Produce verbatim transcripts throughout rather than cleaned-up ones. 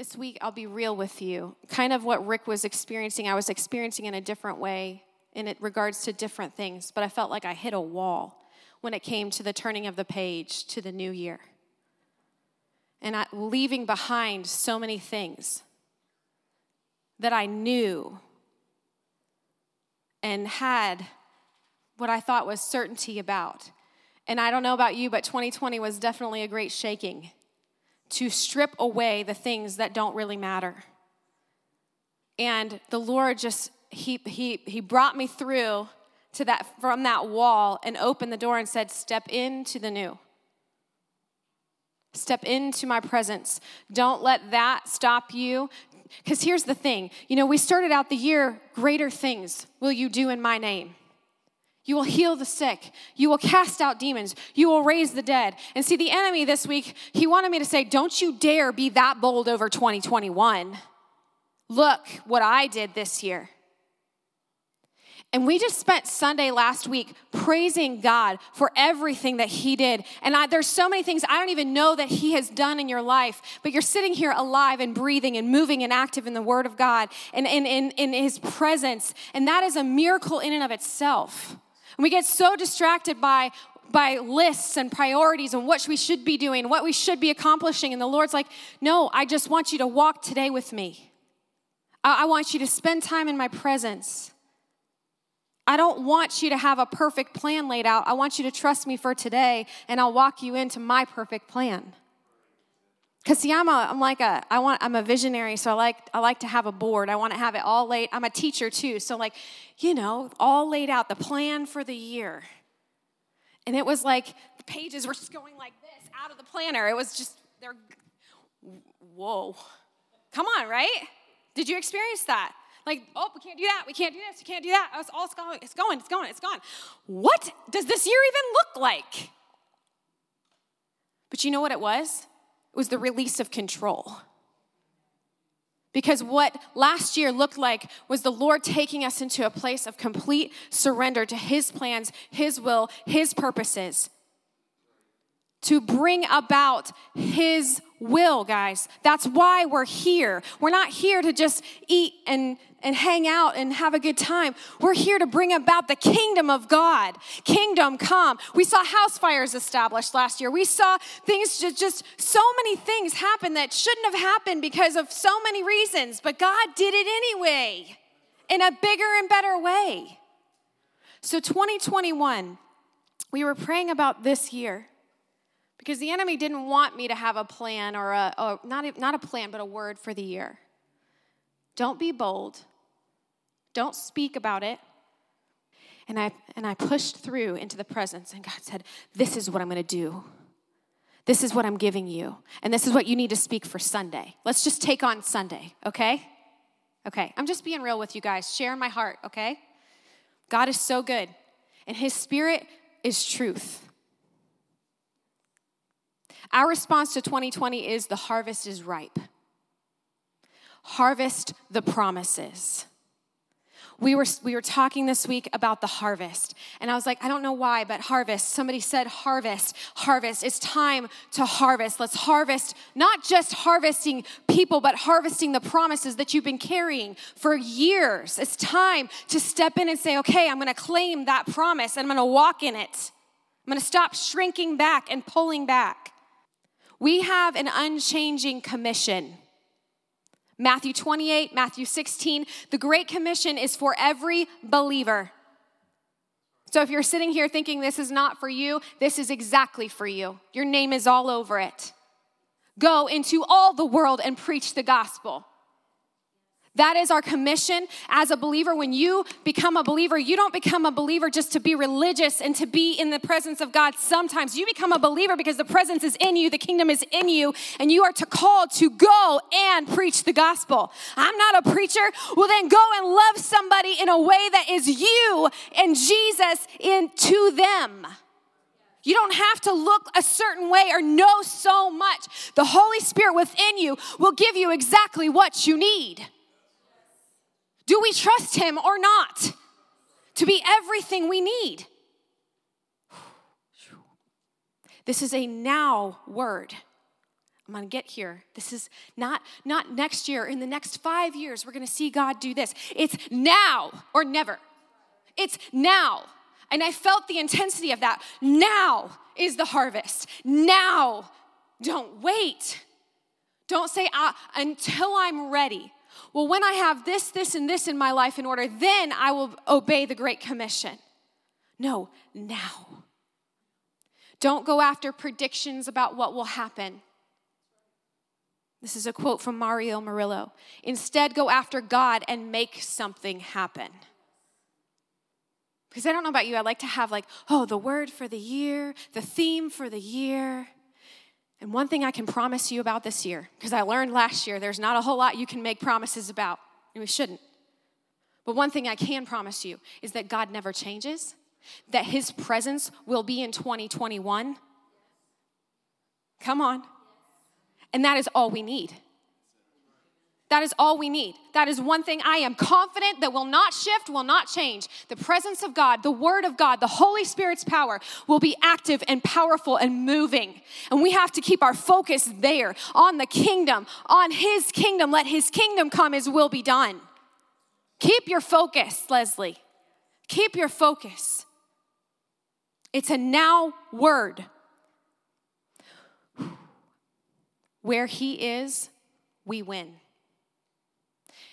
This week, I'll be real with you. Kind of what Rick was experiencing, I was experiencing in a different way in it regards to different things, but I felt like I hit a wall when it came to the turning of the page to the new year. And I, leaving behind so many things that I knew and had what I thought was certainty about. And I don't know about you, but twenty twenty was definitely a great shaking to strip away the things that don't really matter. And the Lord just, he, he, he brought me through to that, from that wall, and opened the door and said, step into the new. Step into my presence. Don't let that stop you. Because here's the thing. You know, we started out the year, greater things will you do in my name. You will heal the sick. You will cast out demons. You will raise the dead. And see, the enemy this week, he wanted me to say, don't you dare be that bold over twenty twenty-one. Look what I did this year. And we just spent Sunday last week praising God for everything that he did. And I, there's so many things I don't even know that he has done in your life, but you're sitting here alive and breathing and moving and active in the word of God and in his presence. And that is a miracle in and of itself. And we get so distracted by, by lists and priorities and what we should be doing, what we should be accomplishing. And the Lord's like, no, I just want you to walk today with me. I, I want you to spend time in my presence. I don't want you to have a perfect plan laid out. I want you to trust me for today, and I'll walk you into my perfect plan. Because see, I'm a, I'm like a, I want, I'm a visionary, so I like, I like to have a board. I want to have it all laid. I'm a teacher too, so like, you know, all laid out the plan for the year. And it was like the pages were just going like this out of the planner. It was just they're, whoa, come on, right? Did you experience that? Like, oh, we can't do that. We can't do this. We can't do that. It's all going. It's going. It's going. It's gone. What does this year even look like? But you know what it was? It was the release of control. Because what last year looked like was the Lord taking us into a place of complete surrender to his plans, his will, his purposes. To bring about his will, guys. That's why we're here. We're not here to just eat and, and hang out and have a good time. We're here to bring about the kingdom of God. Kingdom come. We saw house fires established last year. We saw things, just, just so many things happen that shouldn't have happened because of so many reasons. But God did it anyway in a bigger and better way. So twenty twenty-one, we were praying about this year. Because the enemy didn't want me to have a plan or a, or not a, not a plan, but a word for the year. Don't be bold. Don't speak about it. And I, and I pushed through into the presence, and God said, this is what I'm going to do. This is what I'm giving you. And this is what you need to speak for Sunday. Let's just take on Sunday, okay? Okay, I'm just being real with you guys. Share my heart, okay? God is so good. And his spirit is truth. Our response to twenty twenty is the harvest is ripe. Harvest the promises. We were we were talking this week about the harvest. And I was like, I don't know why, but harvest. Somebody said harvest, harvest. It's time to harvest. Let's harvest, not just harvesting people, but harvesting the promises that you've been carrying for years. It's time to step in and say, okay, I'm going to claim that promise and I'm going to walk in it. I'm going to stop shrinking back and pulling back. We have an unchanging commission. Matthew twenty-eight, Matthew sixteen, the Great Commission is for every believer. So if you're sitting here thinking this is not for you, this is exactly for you. Your name is all over it. Go into all the world and preach the gospel. That is our commission as a believer. When you become a believer, you don't become a believer just to be religious and to be in the presence of God sometimes. You become a believer because the presence is in you, the kingdom is in you, and you are to called to go and preach the gospel. I'm not a preacher. Well, then go and love somebody in a way that is you and Jesus into them. You don't have to look a certain way or know so much. The Holy Spirit within you will give you exactly what you need. Do we trust him or not to be everything we need? This is a now word. I'm going to get here. This is not, not next year. In the next five years, we're going to see God do this. It's now or never. It's now. And I felt the intensity of that. Now is the harvest. Now. Don't wait. Don't say, ah, until I'm ready. Well, when I have this, this, and this in my life in order, then I will obey the Great Commission. No, now. Don't go after predictions about what will happen. This is a quote from Mario Murillo. Instead, go after God and make something happen. Because I don't know about you, I like to have like, oh, the word for the year, the theme for the year. And one thing I can promise you about this year, because I learned last year, there's not a whole lot you can make promises about, and we shouldn't. But one thing I can promise you is that God never changes, that his presence will be in twenty twenty-one. Come on. And that is all we need. That is all we need. That is one thing I am confident that will not shift, will not change. The presence of God, the word of God, the Holy Spirit's power will be active and powerful and moving. And we have to keep our focus there on the kingdom, on his kingdom. Let his kingdom come, his will be done. Keep your focus, Leslie. Keep your focus. It's a now word. Where he is, we win.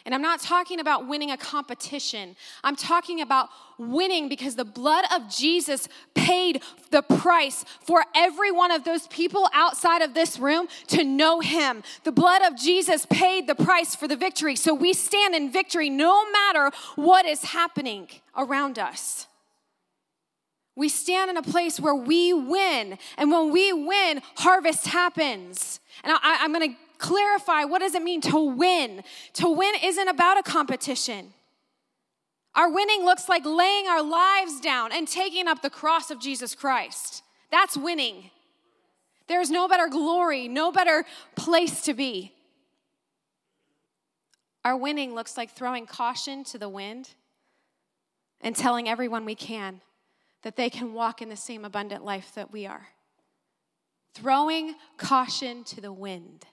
And I'm not talking about winning a competition. I'm talking about winning because the blood of Jesus paid the price for every one of those people outside of this room to know him. The blood of Jesus paid the price for the victory. So we stand in victory no matter what is happening around us. We stand in a place where we win. And when we win, harvest happens. And I, I'm going to clarify, what does it mean to win? To win isn't about a competition. Our winning looks like laying our lives down and taking up the cross of Jesus Christ. That's winning. There is no better glory, no better place to be. Our winning looks like throwing caution to the wind and telling everyone we can that they can walk in the same abundant life that we are. Throwing caution to the wind.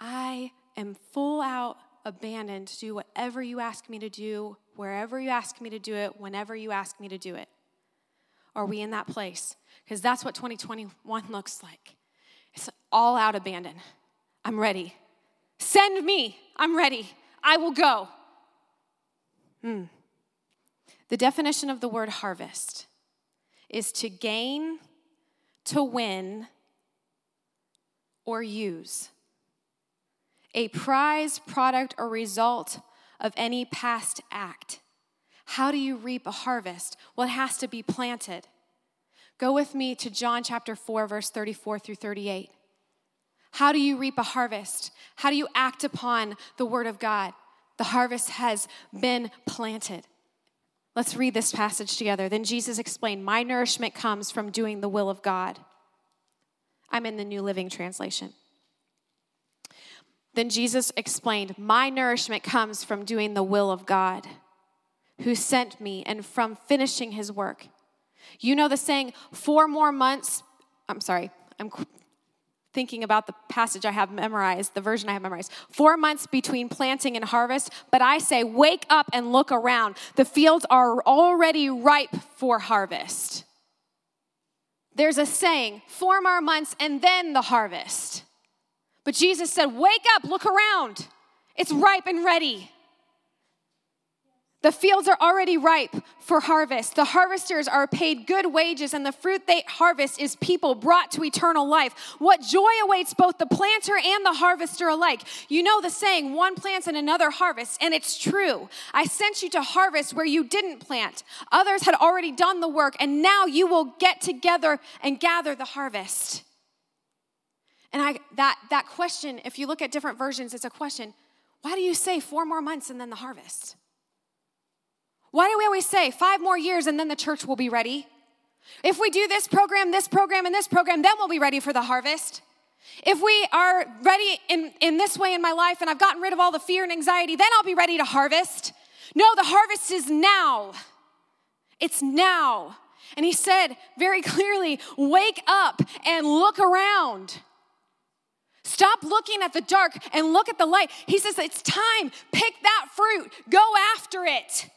I am full out abandoned to do whatever you ask me to do, wherever you ask me to do it, whenever you ask me to do it. Are we in that place? Because that's what twenty twenty-one looks like. It's all out abandon. I'm ready. Send me. I'm ready. I will go. Hmm. The definition of the word harvest is to gain, to win, or use. A prize, product, or result of any past act. How do you reap a harvest? Well, it has to be planted. Go with me to John chapter four, verse thirty-four through thirty-eight. How do you reap a harvest? How do you act upon the word of God? The harvest has been planted. Let's read this passage together. Then Jesus explained, my nourishment comes from doing the will of God. I'm in the New Living Translation. Then Jesus explained, my nourishment comes from doing the will of God, who sent me, and from finishing his work. You know the saying, four more months, I'm sorry, I'm thinking about the passage I have memorized, the version I have memorized. Four months between planting and harvest, but I say, wake up and look around. The fields are already ripe for harvest. There's a saying, four more months and then the harvest. But Jesus said, wake up, look around. It's ripe and ready. The fields are already ripe for harvest. The harvesters are paid good wages, and the fruit they harvest is people brought to eternal life. What joy awaits both the planter and the harvester alike. You know the saying, one plants and another harvests, and it's true. I sent you to harvest where you didn't plant. Others had already done the work, and now you will get together and gather the harvest. And I, that, that question, if you look at different versions, it's a question. Why do you say four more months and then the harvest? Why do we always say five more years and then the church will be ready? If we do this program, this program, and this program, then we'll be ready for the harvest. If we are ready in, in this way in my life and I've gotten rid of all the fear and anxiety, then I'll be ready to harvest. No, the harvest is now. It's now. And he said very clearly, wake up and look around. Stop looking at the dark and look at the light. He says, it's time. Pick that fruit. Go after it.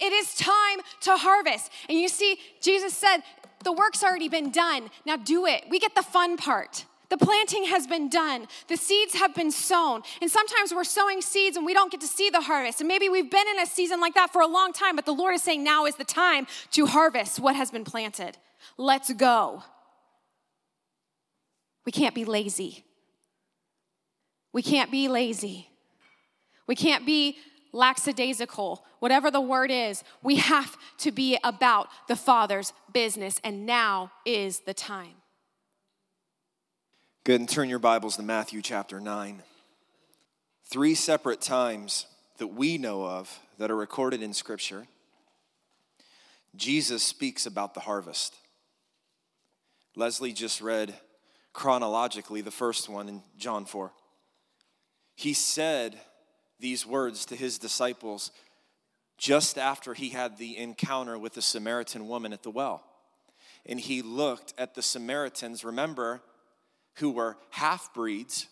It is time to harvest. And you see, Jesus said, the work's already been done. Now do it. We get the fun part. The planting has been done. The seeds have been sown. And sometimes we're sowing seeds and we don't get to see the harvest. And maybe we've been in a season like that for a long time, but the Lord is saying now is the time to harvest what has been planted. Let's go. We can't be lazy. We can't be lazy. We can't be lackadaisical. Whatever the word is, we have to be about the Father's business. And now is the time. Go ahead and turn your Bibles to Matthew chapter nine. Three separate times that we know of that are recorded in Scripture, Jesus speaks about the harvest. Leslie just read chronologically the first one in John four. He said these words to his disciples just after he had the encounter with the Samaritan woman at the well. And he looked at the Samaritans, remember, who were half-breeds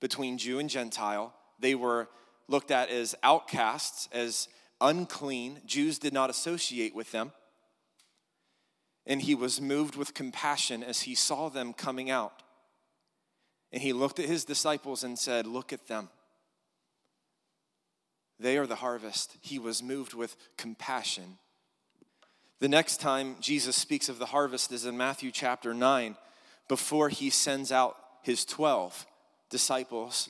between Jew and Gentile. They were looked at as outcasts, as unclean. Jews did not associate with them. And he was moved with compassion as he saw them coming out. And he looked at his disciples and said, look at them. They are the harvest. He was moved with compassion. The next time Jesus speaks of the harvest is in Matthew chapter nine, before he sends out his twelve disciples.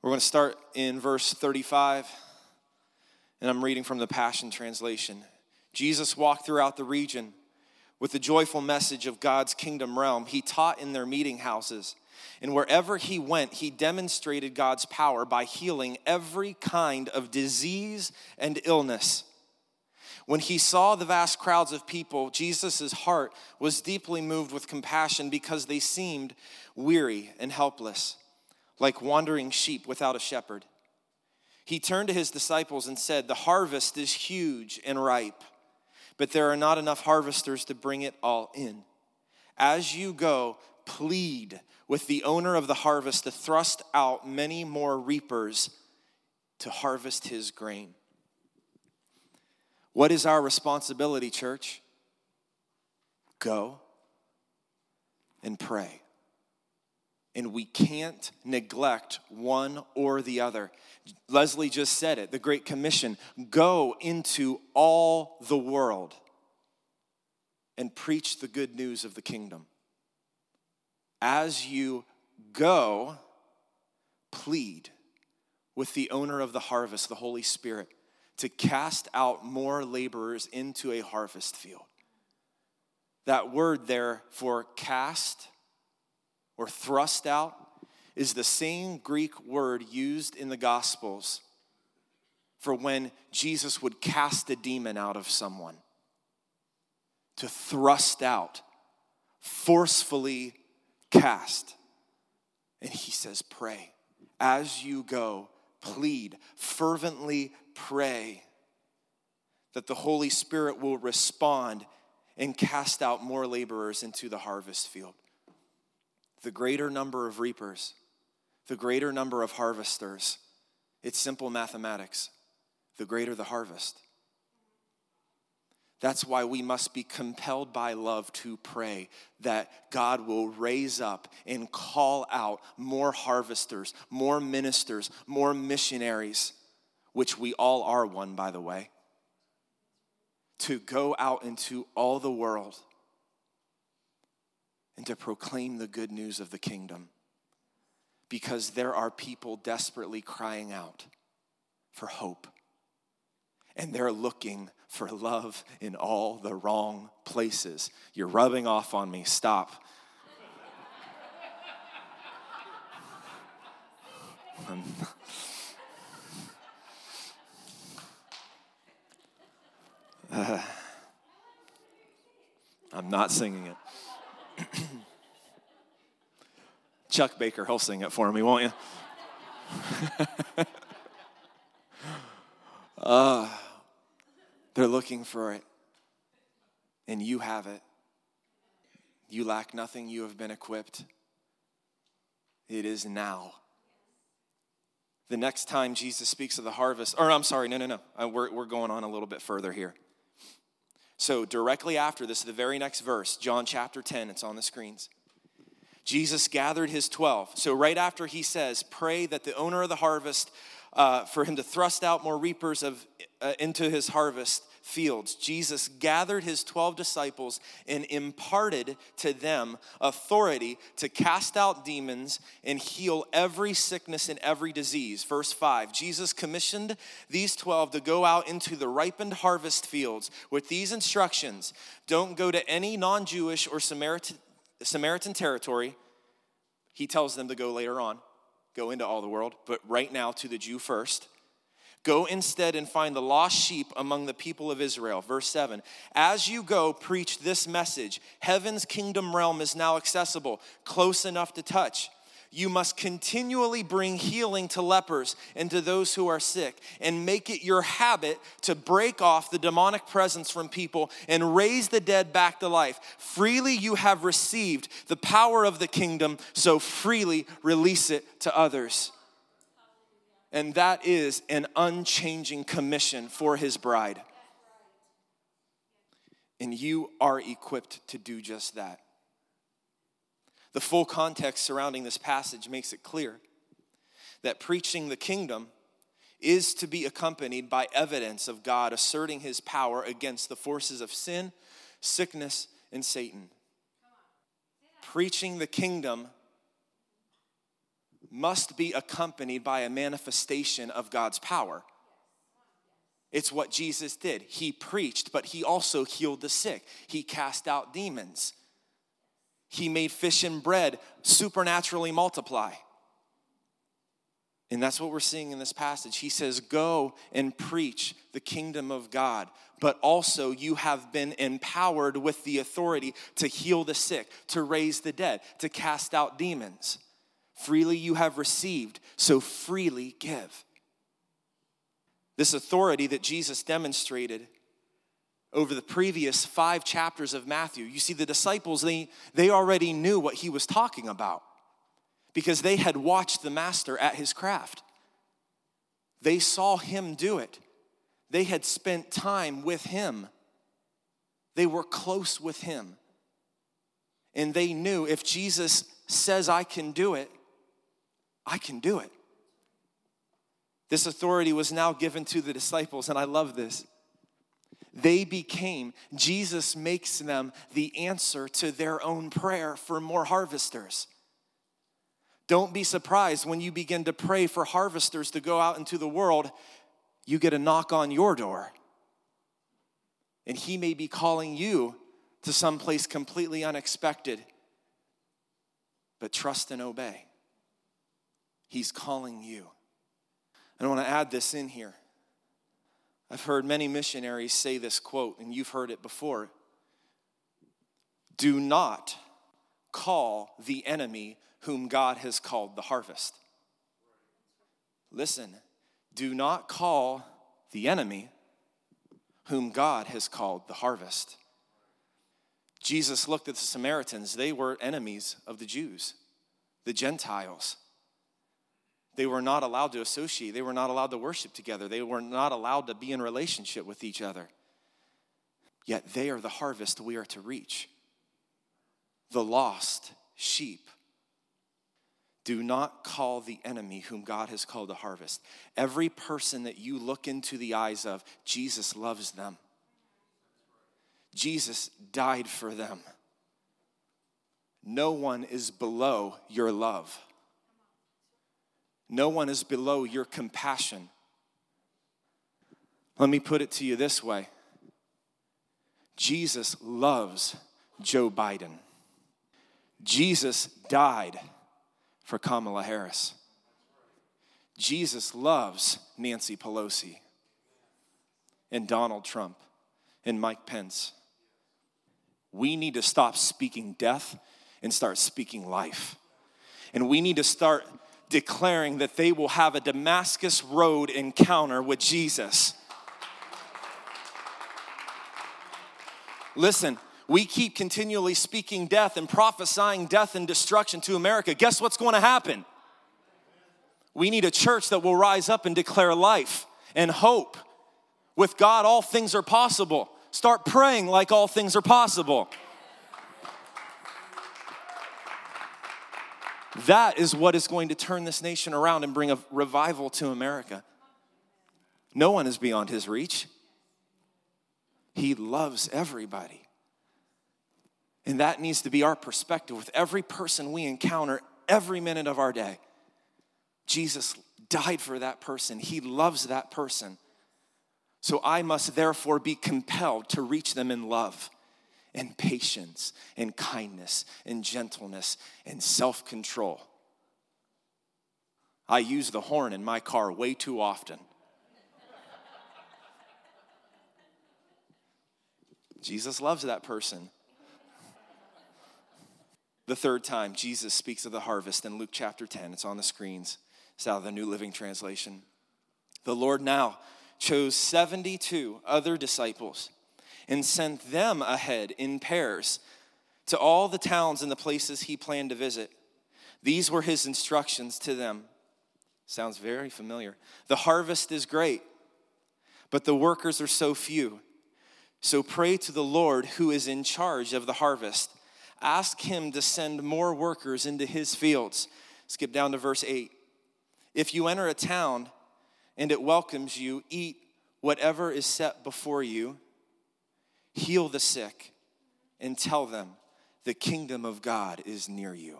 We're going to start in verse thirty-five, and I'm reading from the Passion Translation. Jesus walked throughout the region with the joyful message of God's kingdom realm. He taught in their meeting houses, and wherever he went, he demonstrated God's power by healing every kind of disease and illness. When he saw the vast crowds of people, Jesus' heart was deeply moved with compassion because they seemed weary and helpless, like wandering sheep without a shepherd. He turned to his disciples and said, "The harvest is huge and ripe, but there are not enough harvesters to bring it all in. As you go, plead with the owner of the harvest to thrust out many more reapers to harvest his grain." What is our responsibility, church? Go and pray. And we can't neglect one or the other. Leslie just said it, the Great Commission. Go into all the world and preach the good news of the kingdom. As you go, plead with the owner of the harvest, the Holy Spirit, to cast out more laborers into a harvest field. That word there for cast or thrust out is the same Greek word used in the Gospels for when Jesus would cast a demon out of someone. To thrust out, forcefully cast. And he says, pray. As you go, plead, fervently pray that the Holy Spirit will respond and cast out more laborers into the harvest field. The greater number of reapers, the greater number of harvesters, it's simple mathematics. The greater the harvest. That's why we must be compelled by love to pray that God will raise up and call out more harvesters, more ministers, more missionaries, which we all are one, by the way, to go out into all the world and to proclaim the good news of the kingdom, because there are people desperately crying out for hope, and they're looking for love in all the wrong places. You're rubbing off on me. Stop. I'm Uh, I'm not singing it. Chuck Baker, he'll sing it for me, won't you? uh, they're looking for it, and you have it. You lack nothing. You have been equipped. It is now. The next time Jesus speaks of the harvest, or I'm sorry, no, no, no. We're, we're going on a little bit further here. So directly after this, the very next verse, John chapter ten, it's on the screens. Jesus gathered his twelve. So right after he says, pray that the owner of the harvest, uh, for him to thrust out more reapers of uh, into his harvest fields, Jesus gathered his twelve disciples and imparted to them authority to cast out demons and heal every sickness and every disease. Verse five, Jesus commissioned these twelve to go out into the ripened harvest fields with these instructions. Don't go to any non-Jewish or Samaritan, Samaritan territory. He tells them to go later on, go into all the world, but right now to the Jew first. Go instead and find the lost sheep among the people of Israel. Verse seven, as you go, preach this message. Heaven's kingdom realm is now accessible, close enough to touch. You must continually bring healing to lepers and to those who are sick, and make it your habit to break off the demonic presence from people and raise the dead back to life. Freely you have received the power of the kingdom, so freely release it to others. And that is an unchanging commission for his bride. And you are equipped to do just that. The full context surrounding this passage makes it clear that preaching the kingdom is to be accompanied by evidence of God asserting his power against the forces of sin, sickness, and Satan. Preaching the kingdom must be accompanied by a manifestation of God's power. It's what Jesus did. He preached, but he also healed the sick. He cast out demons. He made fish and bread supernaturally multiply. And that's what we're seeing in this passage. He says, go and preach the kingdom of God, but also you have been empowered with the authority to heal the sick, to raise the dead, to cast out demons. Freely you have received, so freely give. This authority that Jesus demonstrated over the previous five chapters of Matthew, you see the disciples, they, they already knew what he was talking about because they had watched the master at his craft. They saw him do it. They had spent time with him. They were close with him. And they knew if Jesus says I can do it, I can do it. This authority was now given to the disciples, and I love this. They became, Jesus makes them the answer to their own prayer for more harvesters. Don't be surprised when you begin to pray for harvesters to go out into the world, you get a knock on your door. And he may be calling you to some place completely unexpected. But trust and obey. He's calling you. And I want to add this in here. I've heard many missionaries say this quote, and you've heard it before. Do not call the enemy whom God has called the harvest. Listen, do not call the enemy whom God has called the harvest. Jesus looked at the Samaritans. They were enemies of the Jews, the Gentiles. They were not allowed to associate. They were not allowed to worship together. They were not allowed to be in relationship with each other. Yet they are the harvest we are to reach. The lost sheep. Do not call the enemy whom God has called the harvest. Every person that you look into the eyes of, Jesus loves them. Jesus died for them. No one is below your love. No one is below your compassion. Let me put it to you this way. Jesus loves Joe Biden. Jesus died for Kamala Harris. Jesus loves Nancy Pelosi and Donald Trump and Mike Pence. We need to stop speaking death and start speaking life. And we need to start declaring that they will have a Damascus Road encounter with Jesus. Listen, we keep continually speaking death and prophesying death and destruction to America, guess what's going to happen? We need a church that will rise up and declare life and hope. With God, all things are possible. Start praying like all things are possible. That is what is going to turn this nation around and bring a revival to America. No one is beyond his reach. He loves everybody. And that needs to be our perspective with every person we encounter every minute of our day. Jesus died for that person. He loves that person. So I must therefore be compelled to reach them in love and patience and kindness and gentleness and self-control. I use the horn in my car way too often. Jesus loves that person. The third time, Jesus speaks of the harvest in Luke chapter ten. It's on the screens. It's out of the New Living Translation. The Lord now chose seventy-two other disciples and sent them ahead in pairs to all the towns and the places he planned to visit. These were his instructions to them. Sounds very familiar. The harvest is great, but the workers are so few. So pray to the Lord who is in charge of the harvest. Ask him to send more workers into his fields. Skip down to verse eight. If you enter a town and it welcomes you, eat whatever is set before you. Heal the sick and tell them the kingdom of God is near you.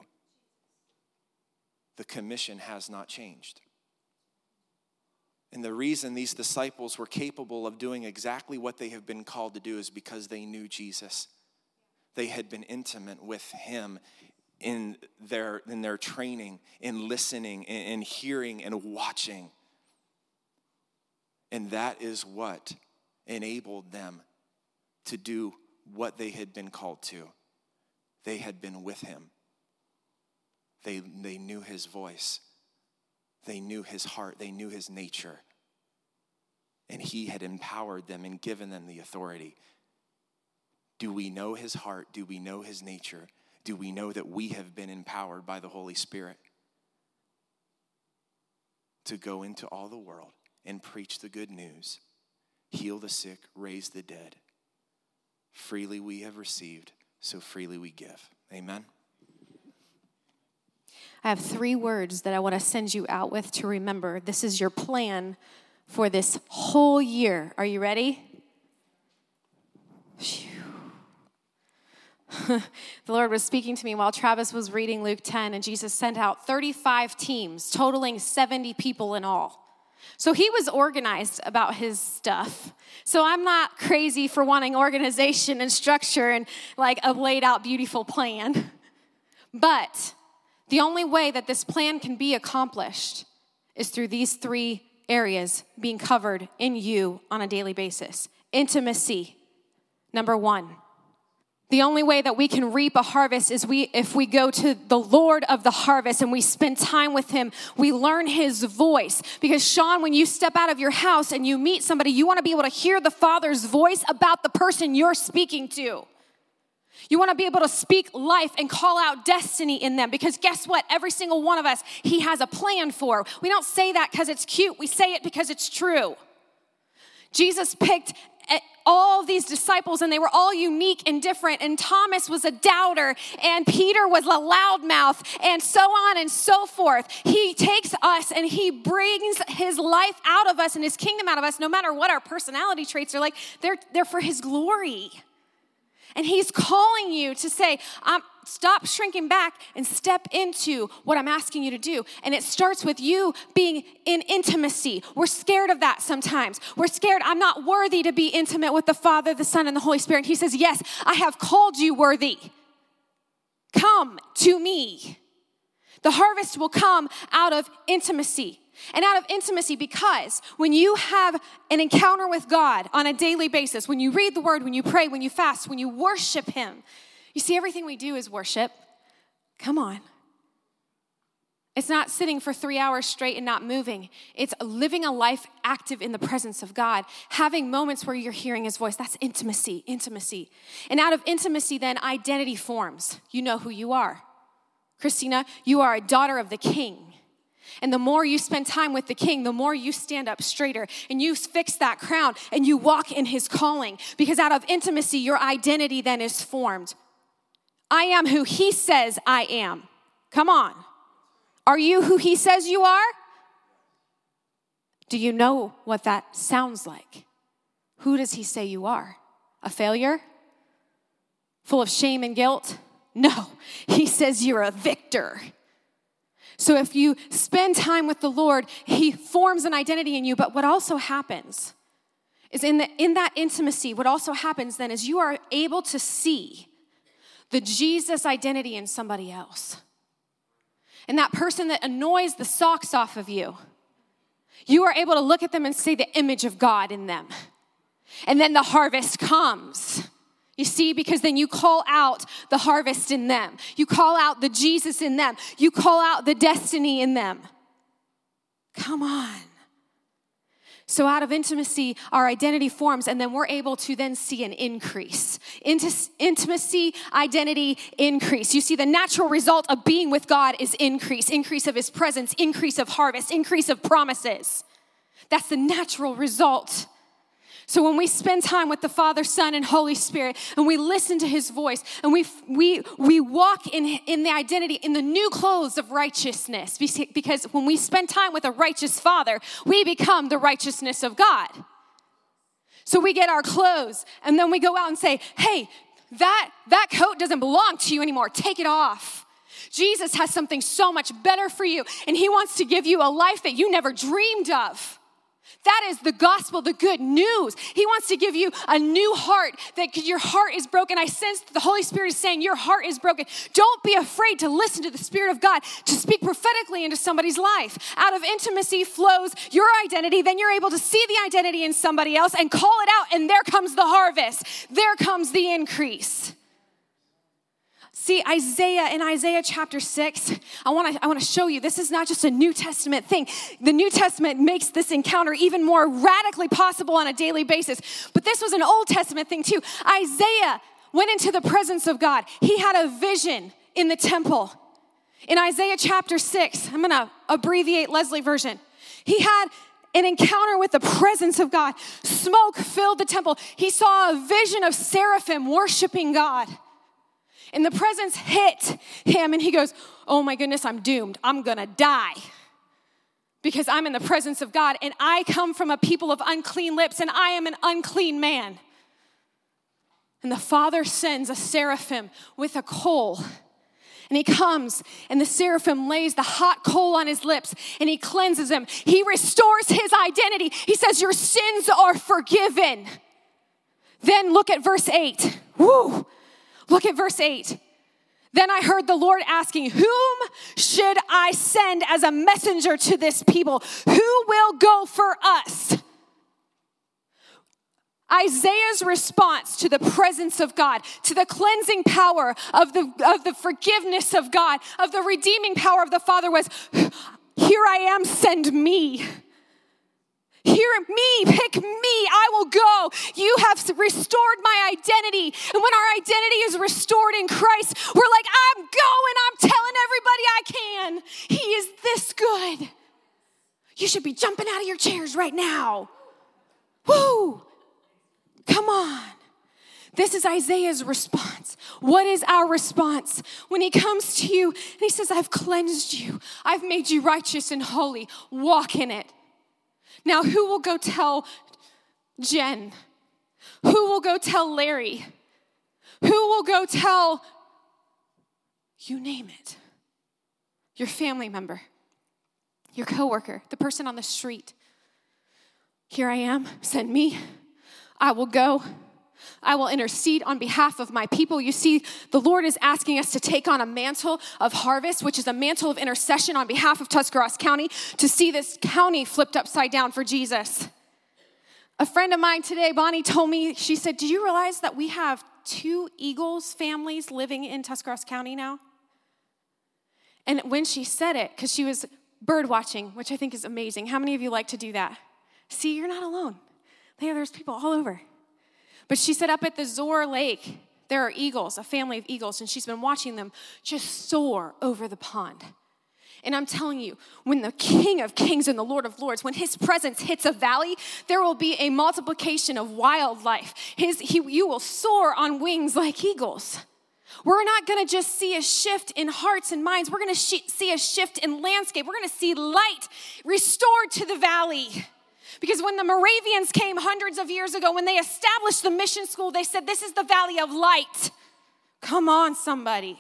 The commission has not changed. And the reason these disciples were capable of doing exactly what they have been called to do is because they knew Jesus. They had been intimate with him in their, in their training, in listening, in, in hearing and watching. And that is what enabled them to do what they had been called to. They had been with him. They, they knew his voice. They knew his heart. They knew his nature. And he had empowered them and given them the authority. Do we know his heart? Do we know his nature? Do we know that we have been empowered by the Holy Spirit to go into all the world and preach the good news, heal the sick, raise the dead? Freely we have received, so freely we give. Amen. I have three words that I want to send you out with to remember. This is your plan for this whole year. Are you ready? The Lord was speaking to me while Travis was reading Luke ten, and Jesus sent out thirty-five teams, totaling seventy people in all. So he was organized about his stuff. So I'm not crazy for wanting organization and structure and like a laid out beautiful plan. But the only way that this plan can be accomplished is through these three areas being covered in you on a daily basis. Intimacy, number one. The only way that we can reap a harvest is we, if we go to the Lord of the harvest and we spend time with him, we learn his voice. Because Sean, when you step out of your house and you meet somebody, you want to be able to hear the Father's voice about the person you're speaking to. You want to be able to speak life and call out destiny in them. Because guess what? Every single one of us, he has a plan for. We don't say that because it's cute. We say it because it's true. Jesus picked all these disciples, and they were all unique and different, and Thomas was a doubter, and Peter was a loudmouth, and so on and so forth. He takes us, and he brings his life out of us and his kingdom out of us, no matter what our personality traits are like. They're, they're for his glory. And he's calling you to say, um, stop shrinking back and step into what I'm asking you to do. And it starts with you being in intimacy. We're scared of that sometimes. We're scared. I'm not worthy to be intimate with the Father, the Son, and the Holy Spirit. And he says, yes, I have called you worthy. Come to me. The harvest will come out of intimacy. And out of intimacy, because when you have an encounter with God on a daily basis, when you read the word, when you pray, when you fast, when you worship him, you see, everything we do is worship. Come on. It's not sitting for three hours straight and not moving. It's living a life active in the presence of God, having moments where you're hearing his voice. That's intimacy, intimacy. And out of intimacy, then, identity forms. You know who you are. Christina, you are a daughter of the King. And the more you spend time with the King, the more you stand up straighter and you fix that crown and you walk in his calling, because out of intimacy, your identity then is formed. I am who he says I am. Come on. Are you who he says you are? Do you know what that sounds like? Who does he say you are? A failure? Full of shame and guilt? No, he says you're a victor. So if you spend time with the Lord, he forms an identity in you. But what also happens is in, the, in that intimacy, what also happens then is you are able to see the Jesus identity in somebody else. And that person that annoys the socks off of you, you are able to look at them and see the image of God in them. And then the harvest comes. You see, because then you call out the harvest in them. You call out the Jesus in them. You call out the destiny in them. Come on. So out of intimacy, our identity forms, and then we're able to then see an increase. Int- intimacy, identity, increase. You see, the natural result of being with God is increase. Increase of his presence, increase of harvest, increase of promises. That's the natural result. So when we spend time with the Father, Son, and Holy Spirit, and we listen to his voice, and we we we walk in, in the identity, in the new clothes of righteousness, because when we spend time with a righteous Father, we become the righteousness of God. So we get our clothes, and then we go out and say, hey, that, that coat doesn't belong to you anymore. Take it off. Jesus has something so much better for you, and he wants to give you a life that you never dreamed of. That is the gospel, the good news. He wants to give you a new heart, that your heart is broken. I sense that the Holy Spirit is saying your heart is broken. Don't be afraid to listen to the Spirit of God, to speak prophetically into somebody's life. Out of intimacy flows your identity. Then you're able to see the identity in somebody else and call it out, and there comes the harvest. There comes the increase. See, Isaiah, in Isaiah chapter six, I want to I want to show you, this is not just a New Testament thing. The New Testament makes this encounter even more radically possible on a daily basis. But this was an Old Testament thing too. Isaiah went into the presence of God. He had a vision in the temple. In Isaiah chapter six, I'm going to abbreviate Leslie version. He had an encounter with the presence of God. Smoke filled the temple. He saw a vision of seraphim worshiping God. And the presence hit him, and he goes, oh my goodness, I'm doomed. I'm gonna die because I'm in the presence of God, and I come from a people of unclean lips, and I am an unclean man. And the Father sends a seraphim with a coal, and he comes, and the seraphim lays the hot coal on his lips, and he cleanses him. He restores his identity. He says, your sins are forgiven. Then look at verse eight. Woo! Look at verse eight. Then I heard the Lord asking, whom should I send as a messenger to this people? Who will go for us? Isaiah's response to the presence of God, to the cleansing power of the, of the forgiveness of God, of the redeeming power of the Father was, here I am, send me. Hear me, pick me, I will go. You have restored my identity. And when our identity is restored in Christ, we're like, I'm going, I'm telling everybody I can. He is this good. You should be jumping out of your chairs right now. Woo! Come on. This is Isaiah's response. What is our response? When he comes to you and he says, I've cleansed you. I've made you righteous and holy. Walk in it. Now, who will go tell Jen? Who will go tell Larry? Who will go tell, you name it, your family member, your coworker, the person on the street? Here I am, send me. I will go. I will intercede on behalf of my people. You see, the Lord is asking us to take on a mantle of harvest, which is a mantle of intercession on behalf of Tuscarawas County, to see this county flipped upside down for Jesus. A friend of mine today, Bonnie, told me, she said, do you realize that we have two Eagles families living in Tuscarawas County now? And when she said it, because she was bird watching, which I think is amazing. How many of you like to do that? See, you're not alone. Yeah, there's people all over. But she said up at the Zor Lake, there are eagles, a family of eagles, and she's been watching them just soar over the pond. And I'm telling you, when the King of Kings and the Lord of Lords, when his presence hits a valley, there will be a multiplication of wildlife. His, he, you will soar on wings like eagles. We're not going to just see a shift in hearts and minds. We're going to sh- see a shift in landscape. We're going to see light restored to the valley. Because when the Moravians came hundreds of years ago, when they established the mission school, they said, this is the valley of light. Come on, somebody.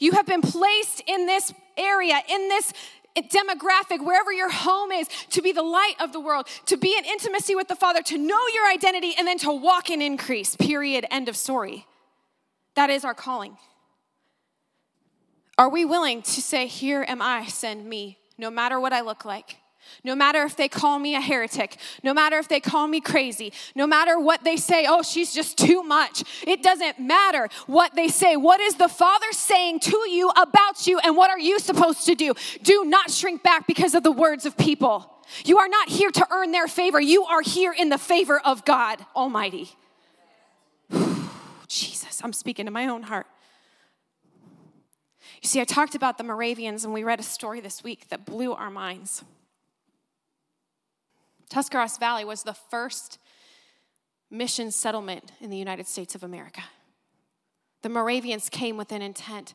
You have been placed in this area, in this demographic, wherever your home is, to be the light of the world, to be in intimacy with the Father, to know your identity, and then to walk in increase, period, end of story. That is our calling. Are we willing to say, here am I, send me, no matter what I look like? No matter if they call me a heretic, no matter if they call me crazy, no matter what they say, oh, she's just too much. It doesn't matter what they say. What is the Father saying to you about you, and what are you supposed to do? Do not shrink back because of the words of people. You are not here to earn their favor. You are here in the favor of God Almighty. Jesus, I'm speaking to my own heart. You see, I talked about the Moravians, and we read a story this week that blew our minds. Tuscarawas Valley was the first mission settlement in the United States of America. The Moravians came with an intent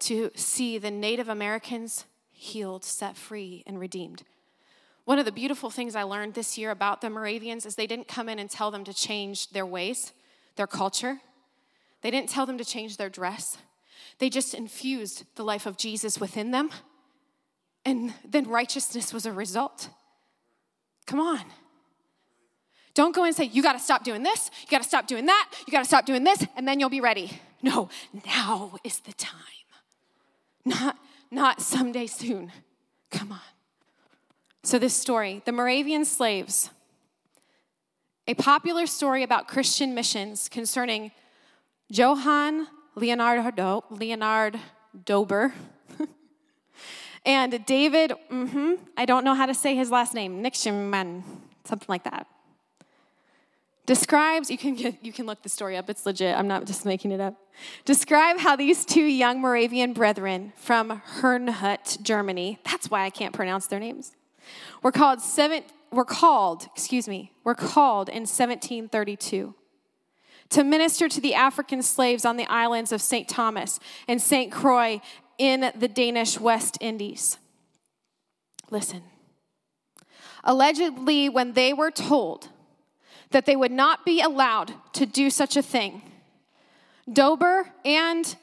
to see the Native Americans healed, set free, and redeemed. One of the beautiful things I learned this year about the Moravians is they didn't come in and tell them to change their ways, their culture. They didn't tell them to change their dress. They just infused the life of Jesus within them, and then righteousness was a result. Come on. Don't go and say, you got to stop doing this, you got to stop doing that, you got to stop doing this, and then you'll be ready. No, now is the time. Not, not someday soon. Come on. So this story, the Moravian slaves, a popular story about Christian missions concerning Johann Leonard, Do- Leonard Dober, and David, mm-hmm, I don't know how to say his last name, Nikschmann, something like that, describes, you can get, you can look the story up, it's legit, I'm not just making it up, describe how these two young Moravian brethren from Hernhut, Germany, that's why I can't pronounce their names, were called, seven, were called, excuse me, were called in seventeen thirty-two to minister to the African slaves on the islands of Saint Thomas and Saint Croix in the Danish West Indies. Listen. Allegedly, when they were told that they would not be allowed to do such a thing, Dober and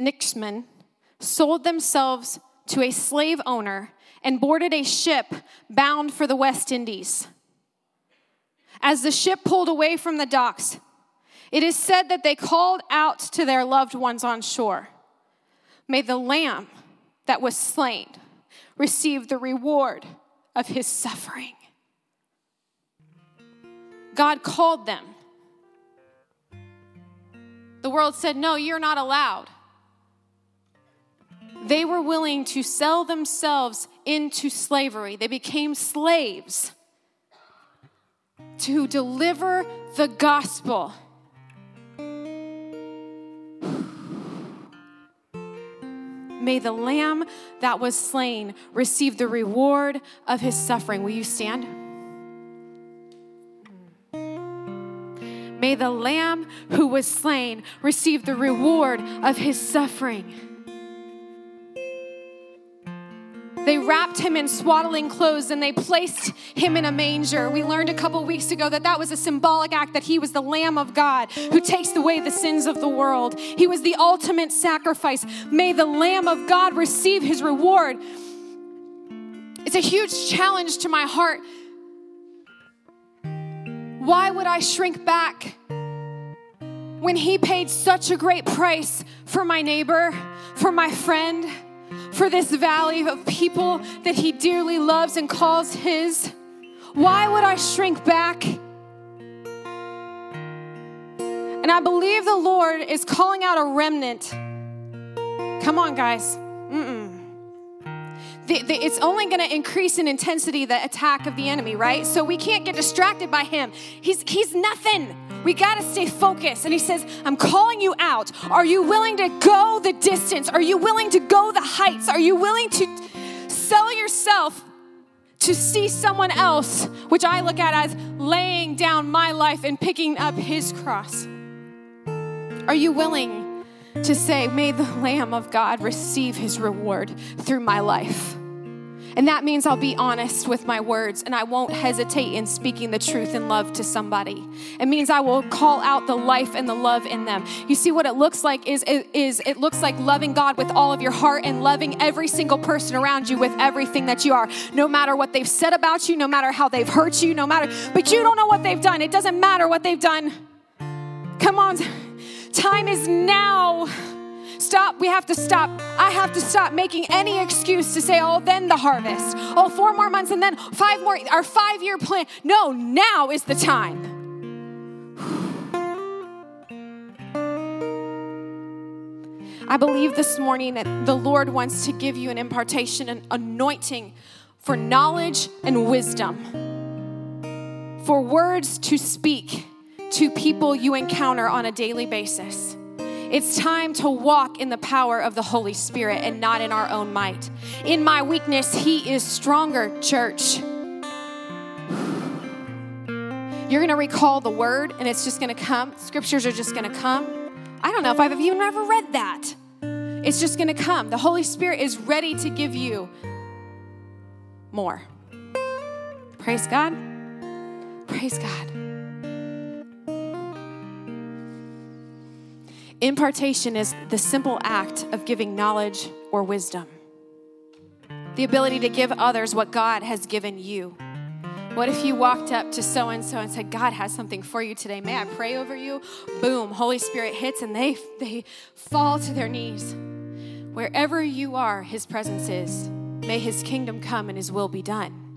Nikschmann sold themselves to a slave owner and boarded a ship bound for the West Indies. As the ship pulled away from the docks, it is said that they called out to their loved ones on shore, "May the Lamb that was slain receive the reward of his suffering." God called them. The world said, no, you're not allowed. They were willing to sell themselves into slavery. They became slaves to deliver the gospel. May the Lamb that was slain receive the reward of his suffering. Will you stand? May the Lamb who was slain receive the reward of his suffering. They wrapped him in swaddling clothes and they placed him in a manger. We learned a couple weeks ago that that was a symbolic act, that he was the Lamb of God who takes away the sins of the world. He was the ultimate sacrifice. May the Lamb of God receive his reward. It's a huge challenge to my heart. Why would I shrink back when he paid such a great price for my neighbor, for my friend, for this valley of people that he dearly loves and calls his? Why would I shrink back? And I believe the Lord is calling out a remnant. Come on, guys. the, the, it's only going to increase in intensity the attack of the enemy, right? So we can't get distracted by him. He's, he's nothing. We got to stay focused. And he says, I'm calling you out. Are you willing to go the distance? Are you willing to go the heights? Are you willing to sell yourself to see someone else, which I look at as laying down my life and picking up his cross? Are you willing to say, may the Lamb of God receive his reward through my life? And that means I'll be honest with my words, and I won't hesitate in speaking the truth in love to somebody. It means I will call out the life and the love in them. You see, what it looks like is, is it looks like loving God with all of your heart and loving every single person around you with everything that you are, no matter what they've said about you, no matter how they've hurt you, no matter, but you don't know what they've done. It doesn't matter what they've done. Come on, time is now. Stop. We have to stop. I have to stop making any excuse to say, oh, then the harvest. Oh, four more months and then five more, our five-year plan. No, now is the time. I believe this morning that the Lord wants to give you an impartation, an anointing for knowledge and wisdom, for words to speak to people you encounter on a daily basis. It's time to walk in the power of the Holy Spirit and not in our own might. In my weakness, he is stronger, church. You're going to recall the word, and it's just going to come. Scriptures are just going to come. I don't know if I've even ever read that. It's just going to come. The Holy Spirit is ready to give you more. Praise God. Praise God. Impartation is the simple act of giving knowledge or wisdom. The ability to give others what God has given you. What if you walked up to so-and-so and said, God has something for you today. May I pray over you? Boom, Holy Spirit hits and they, they fall to their knees. Wherever you are, his presence is. May his kingdom come and his will be done.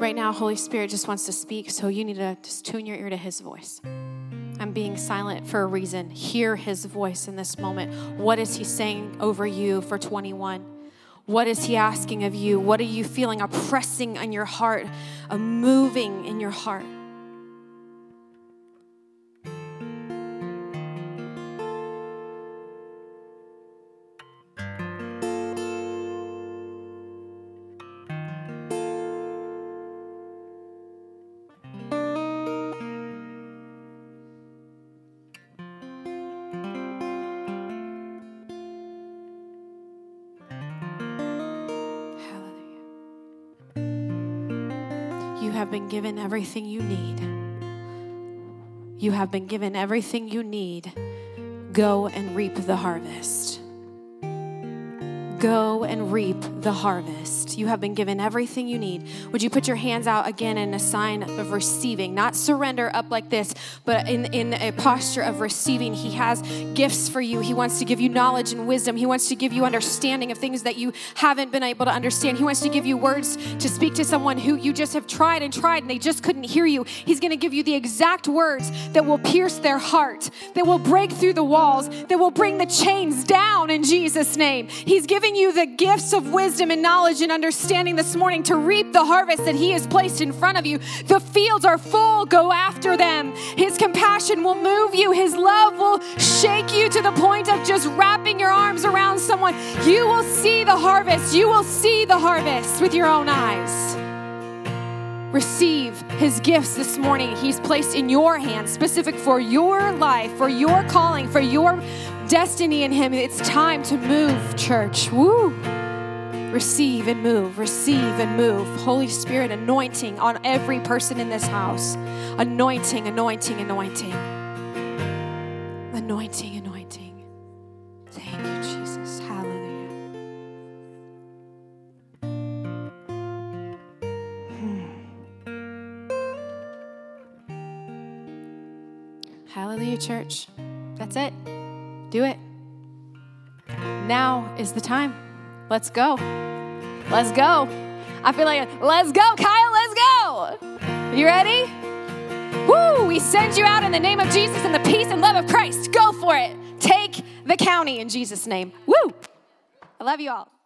Right now, Holy Spirit just wants to speak, so you need to just tune your ear to his voice. I'm being silent for a reason. Hear his voice in this moment. What is he saying over you for twenty-one? What is he asking of you? What are you feeling? A pressing on your heart, a moving in your heart. You have been given everything you need. You have been given everything you need. Go and reap the harvest. Go and reap the harvest. You have been given everything you need. Would you put your hands out again in a sign of receiving? Not surrender up like this, but in, in a posture of receiving. He has gifts for you. He wants to give you knowledge and wisdom. He wants to give you understanding of things that you haven't been able to understand. He wants to give you words to speak to someone who you just have tried and tried and they just couldn't hear you. He's going to give you the exact words that will pierce their heart, that will break through the walls, that will bring the chains down in Jesus' name. He's giving you the gifts of wisdom and knowledge and understanding this morning to reap the harvest that he has placed in front of you. The fields are full. Go after them. His compassion will move you. His love will shake you to the point of just wrapping your arms around someone. You will see the harvest. You will see the harvest with your own eyes. Receive his gifts this morning. He's placed in your hands, specific for your life, for your calling, for your destiny in him. It's time to move, church. Woo! Receive and move, receive and move. Holy Spirit, anointing on every person in this house. Anointing, anointing, anointing. Anointing, anointing. Thank you, Jesus. Hallelujah. Hmm. Hallelujah. you, church. That's it. Do it. Now is the time. Let's go. Let's go. I feel like, let's go, Kyle, let's go. You ready? Woo, we send you out in the name of Jesus and the peace and love of Christ. Go for it. Take the county in Jesus' name. Woo. I love you all.